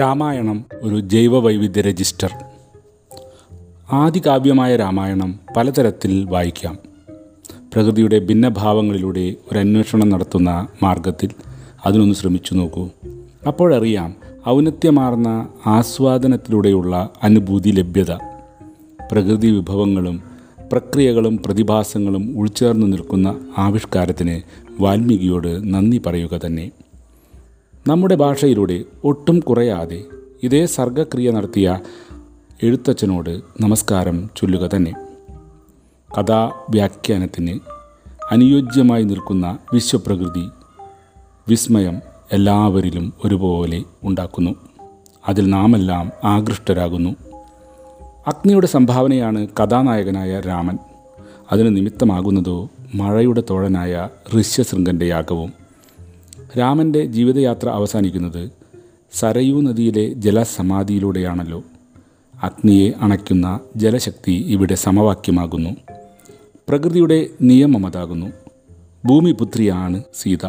രാമായണം ഒരു ജൈവ വൈവിധ്യ രജിസ്റ്റർ. ആദികാവ്യമായ രാമായണം പലതരത്തിൽ വായിക്കാം. പ്രകൃതിയുടെ ഭിന്നഭാവങ്ങളിലൂടെ ഒരു അന്വേഷണം നടത്തുന്ന മാർഗത്തിൽ അതിനൊന്ന് ശ്രമിച്ചു നോക്കൂ. അപ്പോഴറിയാം ഔന്നത്യമാർന്ന ആസ്വാദനത്തിലൂടെയുള്ള അനുഭൂതി ലഭ്യത. പ്രകൃതി വിഭവങ്ങളും പ്രക്രിയകളും പ്രതിഭാസങ്ങളും ഉൾച്ചേർന്നു നിൽക്കുന്ന ആവിഷ്കാരത്തിന് വാൽമീകിയോട് നന്ദി പറയുക തന്നെ. നമ്മുടെ ഭാഷയിലൂടെ ഒട്ടും കുറയാതെ ഇതേ സർഗക്രിയ നടത്തിയ എഴുത്തച്ഛനോട് നമസ്കാരം ചൊല്ലുക തന്നെ. കഥാവ്യാഖ്യാനത്തിന് അനുയോജ്യമായി നിൽക്കുന്ന വിശ്വപ്രകൃതി വിസ്മയം എല്ലാവരിലും ഒരുപോലെ ഉണ്ടാക്കുന്നു. അതിൽ നാമെല്ലാം ആകൃഷ്ടരാകുന്നു. അഗ്നിയുടെ സംഭാവനയാണ് കഥാനായകനായ രാമൻ. അതിന് നിമിത്തമാകുന്നതോ മഴയുടെ തോഴനായ ഋഷ്യശൃംഗൻ്റെ യാഗവും. രാമൻ്റെ ജീവിതയാത്ര അവസാനിക്കുന്നത് സരയൂ നദിയിലെ ജലസമാധിയിലൂടെയാണല്ലോ. അഗ്നിയെ അണയ്ക്കുന്ന ജലശക്തി ഇവിടെ സമവാക്യമാകുന്നു. പ്രകൃതിയുടെ നിയമമതാകുന്നു. ഭൂമിപുത്രിയാണ് സീത.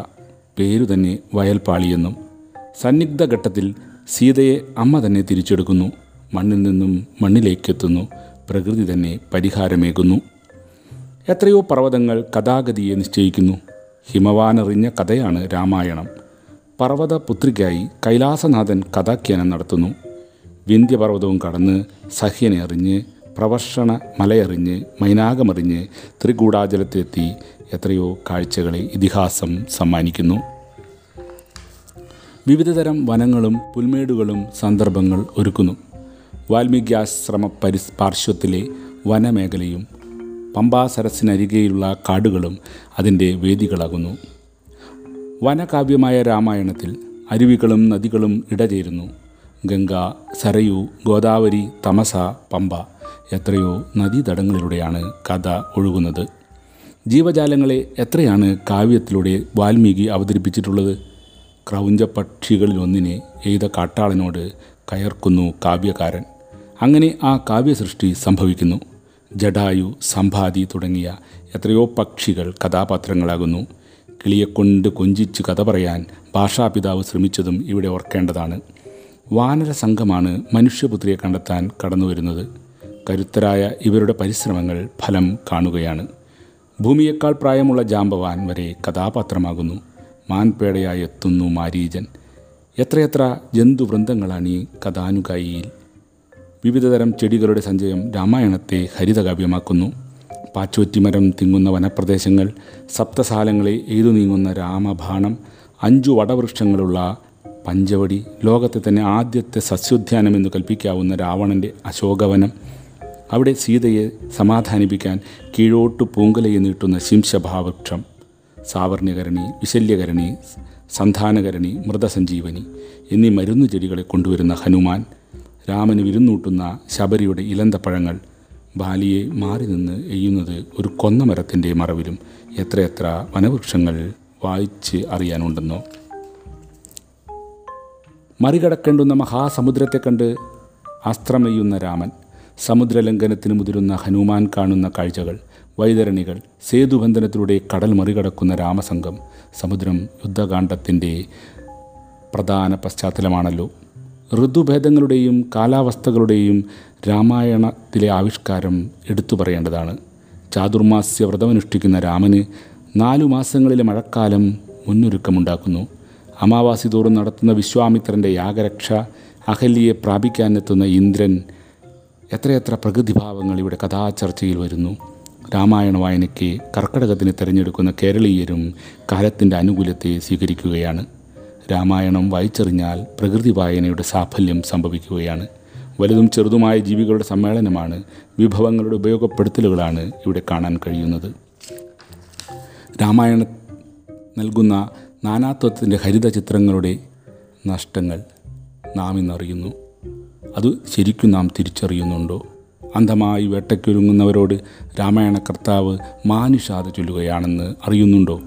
പേരു തന്നെ വയൽപ്പാളിയെന്നും സന്നിഗ്ധ ഘട്ടത്തിൽ സീതയെ അമ്മ തന്നെ തിരിച്ചെടുക്കുന്നു. മണ്ണിൽ നിന്നും മണ്ണിലേക്കെത്തുന്നു. പ്രകൃതി തന്നെ പരിഹാരമേകുന്നു. എത്രയോ പർവ്വതങ്ങൾ കഥാഗതിയെ നിശ്ചയിക്കുന്നു. ഹിമവാനെറിഞ്ഞ കഥയാണ് രാമായണം. പർവ്വതപുത്രിക്കായി കൈലാസനാഥൻ കഥാഖ്യാനം നടത്തുന്നു. വിന്ധ്യപർവ്വതവും കടന്ന് സഹ്യനെറിഞ്ഞ് പ്രവർഷണ മലയെറിഞ്ഞ് മൈനാകമെറിഞ്ഞ് ത്രികൂടാചലത്തിലെത്തി എത്രയോ കാഴ്ചകളെ ഇതിഹാസം സമ്മാനിക്കുന്നു. വിവിധതരം വനങ്ങളും പുൽമേടുകളും സന്ദർഭങ്ങൾ ഒരുക്കുന്നു. വാൽമീകാശ്രമ പാർശ്വത്തിലെ വനമേഖലയും പമ്പാസരസിനരികെയുള്ള കാടുകളും അതിൻ്റെ വേദികളാകുന്നു. വനകാവ്യമായ രാമായണത്തിൽ അരുവികളും നദികളും ഇടചേരുന്നു. ഗംഗ, സരയൂ, ഗോദാവരി, തമസ, പമ്പ എത്രയോ നദീതടങ്ങളിലൂടെയാണ് കഥ ഒഴുകുന്നത്. ജീവജാലങ്ങളെ എത്രയാണ് കാവ്യത്തിലൂടെ വാൽമീകി അവതരിപ്പിച്ചിട്ടുള്ളത്. ക്രൗഞ്ചപക്ഷികളിലൊന്നിനെ എഴുത കാട്ടാളനോട് കയർക്കുന്നു കാവ്യകാരൻ. അങ്ങനെ ആ കാവ്യസൃഷ്ടി സംഭവിക്കുന്നു. ജടായു, സമ്പാതി തുടങ്ങിയ എത്രയോ പക്ഷികൾ കഥാപാത്രങ്ങളാകുന്നു. കിളിയെക്കൊണ്ട് കൊഞ്ചിച്ച് കഥ പറയാൻ ഭാഷാപിതാവ് ശ്രമിച്ചതും ഇവിടെ ഓർക്കേണ്ടതാണ്. വാനര സംഘമാണ് മനുഷ്യപുത്രിയെ കണ്ടെത്താൻ കടന്നുവരുന്നത്. കരുത്തരായ ഇവരുടെ പരിശ്രമങ്ങൾ ഫലം കാണുകയാണ്. ഭൂമിയേക്കാൾ പ്രായമുള്ള ജാംബവാൻ വരെ കഥാപാത്രമാകുന്നു. മാൻപേടയായി എത്തുന്നു മാരീചൻ. എത്രയെത്ര ജന്തുവൃന്ദങ്ങളാണ് ഈ കഥാനുകായിയിൽ. വിവിധതരം ചെടികളുടെ സഞ്ചയം രാമായണത്തെ ഹരിതകാവ്യമാക്കുന്നു. പാച്ചോറ്റിമരം തിങ്ങുന്ന വനപ്രദേശങ്ങൾ, സപ്തസാലങ്ങളെ എഴുതു നീങ്ങുന്ന രാമബാണം, 5 വടവൃക്ഷങ്ങളുള്ള പഞ്ചവടി, ലോകത്തെ തന്നെ ആദ്യത്തെ സസ്യോദ്യാനം എന്ന് കൽപ്പിക്കാവുന്ന രാവണൻ്റെ അശോകവനം, അവിടെ സീതയെ സമാധാനിപ്പിക്കാൻ കീഴോട്ടു പൂങ്കലയെ നീട്ടുന്ന ശിംശഭാവൃക്ഷം, സാവർണ്യകരണി, വിശല്യകരണി, സന്താനകരണി, മൃതസഞ്ജീവനി എന്നീ മരുന്നു ചെടികളെ കൊണ്ടുവരുന്ന ഹനുമാൻ, രാമന് വിരുന്നൂട്ടുന്ന ശബരിയുടെ ഇലന്തപ്പഴങ്ങൾ, ബാലിയെ മാറി നിന്ന് എയ്യുന്നത് ഒരു കൊന്നമരത്തിൻ്റെ മറവിലും എത്രയെത്ര വനവൃക്ഷങ്ങൾ വായിച്ച് അറിയാനുണ്ടെന്നോ. മറികടക്കേണ്ടുന്ന മഹാസമുദ്രത്തെ കണ്ട് അസ്ത്രമെയ്യുന്ന രാമൻ, സമുദ്രലംഘനത്തിന് മുതിരുന്ന ഹനുമാൻ കാണുന്ന കാഴ്ചകൾ, വൈതരണികൾ, സേതുബന്ധനത്തിലൂടെ കടൽ മറികടക്കുന്ന രാമസംഘം. സമുദ്രം യുദ്ധകാണ്ഡത്തിൻ്റെ പ്രധാന പശ്ചാത്തലമാണല്ലോ. ഋതുഭേദങ്ങളുടെയും കാലാവസ്ഥകളുടെയും രാമായണത്തിലെ ആവിഷ്കാരം എടുത്തു പറയേണ്ടതാണ്. ചാതുർമാസ്യ വ്രതമനുഷ്ഠിക്കുന്ന രാമന് 4 മാസങ്ങളിലെ മഴക്കാലം മുന്നൊരുക്കമുണ്ടാക്കുന്നു. അമാവാസി തോറും നടത്തുന്ന വിശ്വാമിത്രൻ്റെ യാഗരക്ഷ, അഹല്യയെ പ്രാപിക്കാനെത്തുന്ന ഇന്ദ്രൻ, എത്രയെത്ര പ്രകൃതിഭാവങ്ങൾ ഇവിടെ കഥാചർച്ചയിൽ വരുന്നു. രാമായണ വായനയ്ക്ക് കർക്കിടകത്തിന് തിരഞ്ഞെടുക്കുന്ന കേരളീയരും കാലത്തിൻ്റെ അനുകൂലത്തെ സ്വീകരിക്കുകയാണ്. രാമായണം വായിച്ചറിഞ്ഞാൽ പ്രകൃതി വായനയുടെ സാഫല്യം സംഭവിക്കുകയാണ്. വലുതും ചെറുതുമായ ജീവികളുടെ സമ്മേളനമാണ്, വിഭവങ്ങളുടെ ഉപയോഗപ്പെടുത്തലുകളാണ് ഇവിടെ കാണാൻ കഴിയുന്നത്. രാമായണം നൽകുന്ന നാനാത്വത്തിൻ്റെ ഹരിത ചിത്രങ്ങളുടെ നഷ്ടങ്ങൾ നാം ഇന്നറിയുന്നു. അത് ശരിക്കും നാം തിരിച്ചറിയുന്നുണ്ടോ? അന്ധമായി വേട്ടയ്ക്കൊരുങ്ങുന്നവരോട് രാമായണ കർത്താവ് മാനുഷാത ചൊല്ലുകയാണെന്ന് അറിയുന്നുണ്ടോ?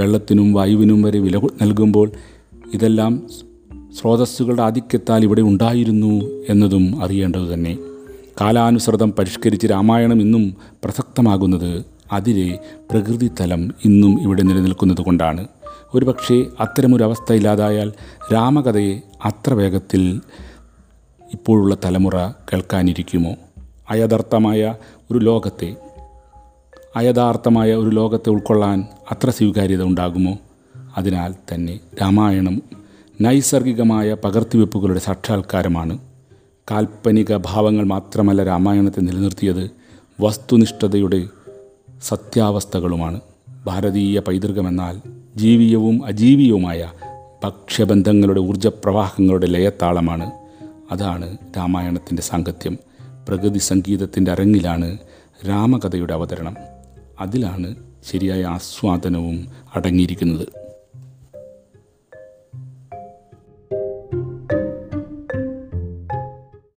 വെള്ളത്തിനും വായുവിനും വരെ വില നൽകുമ്പോൾ ഇതെല്ലാം സ്രോതസ്സുകളുടെ ആധിക്യത്താൽ ഇവിടെ ഉണ്ടായിരുന്നു എന്നതും അറിയേണ്ടത് തന്നെ. കാലാനുസൃതം പരിഷ്കരിച്ച് രാമായണം ഇന്നും പ്രസക്തമാകുന്നത് അതിലെ പ്രകൃതിതലം ഇന്നും ഇവിടെ നിലനിൽക്കുന്നത് കൊണ്ടാണ്. ഒരുപക്ഷെ അത്തരമൊരവസ്ഥ ഇല്ലാതായാൽ രാമകഥയെ അത്ര വേഗത്തിൽ ഇപ്പോഴുള്ള തലമുറ കേൾക്കാനിരിക്കുമോ? അയഥാർത്ഥമായ ഒരു ലോകത്തെ ഉൾക്കൊള്ളാൻ അത്ര സ്വീകാര്യത ഉണ്ടാകുമോ? അതിനാൽ തന്നെ രാമായണം നൈസർഗികമായ പകർത്തിവെപ്പുകളുടെ സാക്ഷാത്കാരമാണ്. കാൽപ്പനിക ഭാവങ്ങൾ മാത്രമല്ല രാമായണത്തെ നിലനിർത്തിയത്, വസ്തുനിഷ്ഠതയുടെ സത്യാവസ്ഥകളുമാണ്. ഭാരതീയ പൈതൃകമെന്നാൽ ജീവിയവും അജീവിയവുമായ ഭക്ഷ്യബന്ധങ്ങളുടെ ഊർജപ്രവാഹങ്ങളുടെ ലയത്താളമാണ്. അതാണ് രാമായണത്തിൻ്റെ സാങ്കത്യം. പ്രകൃതി സംഗീതത്തിൻ്റെ അരങ്ങിലാണ് രാമകഥയുടെ അവതരണം. അതിലാണ് ശരിയായ ആസ്വാദനവും അടങ്ങിയിരിക്കുന്നത്.